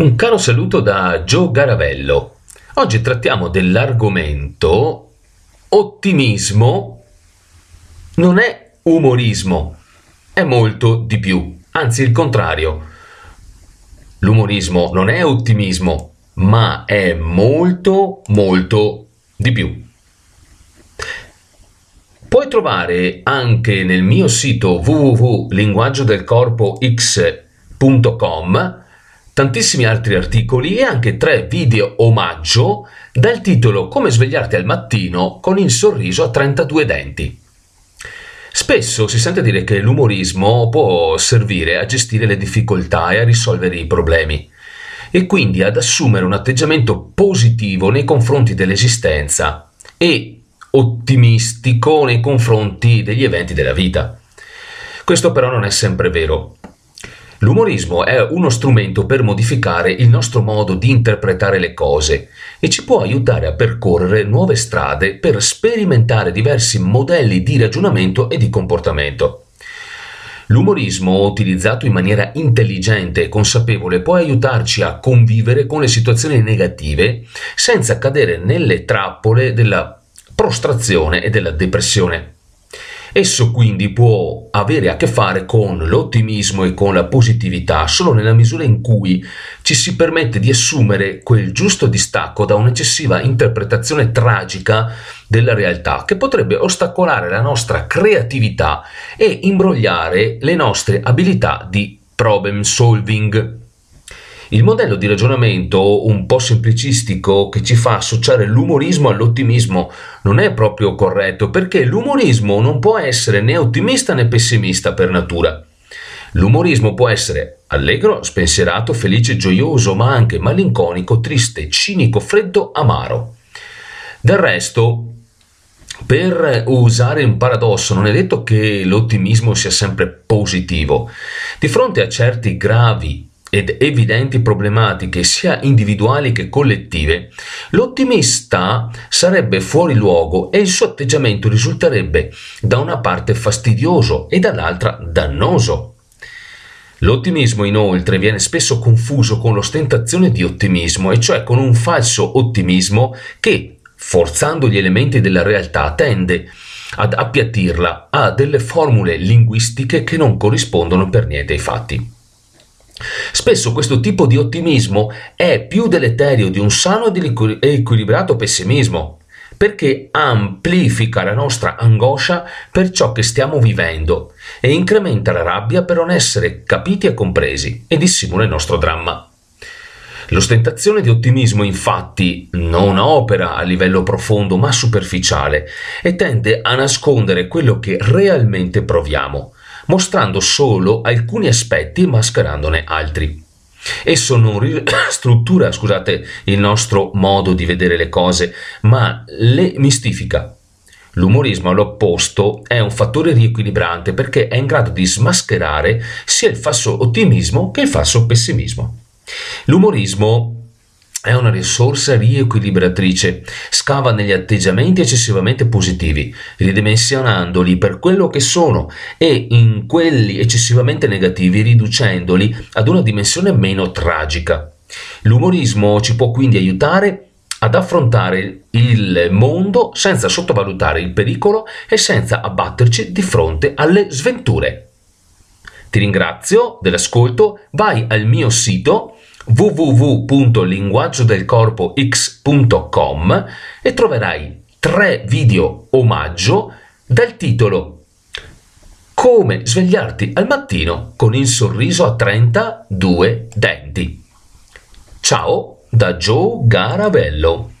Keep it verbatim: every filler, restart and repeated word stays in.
Un caro saluto da Gio Garavello. Oggi trattiamo dell'argomento ottimismo non è umorismo, è molto di più, anzi il contrario. L'umorismo non è ottimismo, ma è molto molto di più. Puoi trovare anche nel mio sito w w w punto linguaggio del corpo x punto com tantissimi altri articoli e anche tre video omaggio dal titolo Come svegliarti al mattino con il sorriso a trentadue denti. Spesso si sente dire che l'umorismo può servire a gestire le difficoltà e a risolvere i problemi e quindi ad assumere un atteggiamento positivo nei confronti dell'esistenza e ottimistico nei confronti degli eventi della vita. Questo però non è sempre vero. L'umorismo è uno strumento per modificare il nostro modo di interpretare le cose e ci può aiutare a percorrere nuove strade per sperimentare diversi modelli di ragionamento e di comportamento. L'umorismo, utilizzato in maniera intelligente e consapevole, può aiutarci a convivere con le situazioni negative senza cadere nelle trappole della prostrazione e della depressione. Esso quindi può avere a che fare con l'ottimismo e con la positività solo nella misura in cui ci si permette di assumere quel giusto distacco da un'eccessiva interpretazione tragica della realtà che potrebbe ostacolare la nostra creatività e imbrogliare le nostre abilità di problem solving. Il modello di ragionamento un po' semplicistico che ci fa associare l'umorismo all'ottimismo non è proprio corretto, perché l'umorismo non può essere né ottimista né pessimista per natura. L'umorismo può essere allegro, spensierato, felice, gioioso, ma anche malinconico, triste, cinico, freddo, amaro. Del resto, per usare un paradosso, non è detto che l'ottimismo sia sempre positivo. Di fronte a certi gravi ed evidenti problematiche sia individuali che collettive, l'ottimista sarebbe fuori luogo e il suo atteggiamento risulterebbe da una parte fastidioso e dall'altra dannoso. L'ottimismo inoltre viene spesso confuso con l'ostentazione di ottimismo, e cioè con un falso ottimismo che, forzando gli elementi della realtà, tende ad appiattirla a delle formule linguistiche che non corrispondono per niente ai fatti. Spesso questo tipo di ottimismo è più deleterio di un sano e equilibrato pessimismo, perché amplifica la nostra angoscia per ciò che stiamo vivendo e incrementa la rabbia per non essere capiti e compresi, e dissimula il nostro dramma. L'ostentazione di ottimismo, infatti, non opera a livello profondo ma superficiale e tende a nascondere quello che realmente proviamo, mostrando solo alcuni aspetti e mascherandone altri. Esso non ristruttura, scusate, il nostro modo di vedere le cose, ma le mistifica. L'umorismo, all'opposto, è un fattore riequilibrante perché è in grado di smascherare sia il falso ottimismo che il falso pessimismo. L'umorismo è una risorsa riequilibratrice, scava negli atteggiamenti eccessivamente positivi, ridimensionandoli per quello che sono, e in quelli eccessivamente negativi riducendoli ad una dimensione meno tragica. L'umorismo ci può quindi aiutare ad affrontare il mondo senza sottovalutare il pericolo e senza abbatterci di fronte alle sventure. Ti ringrazio dell'ascolto, vai al mio sito w w w punto linguaggio del corpo x punto com e troverai tre video omaggio dal titolo Come svegliarti al mattino con il sorriso a trentadue denti. Ciao da Gio Garavello.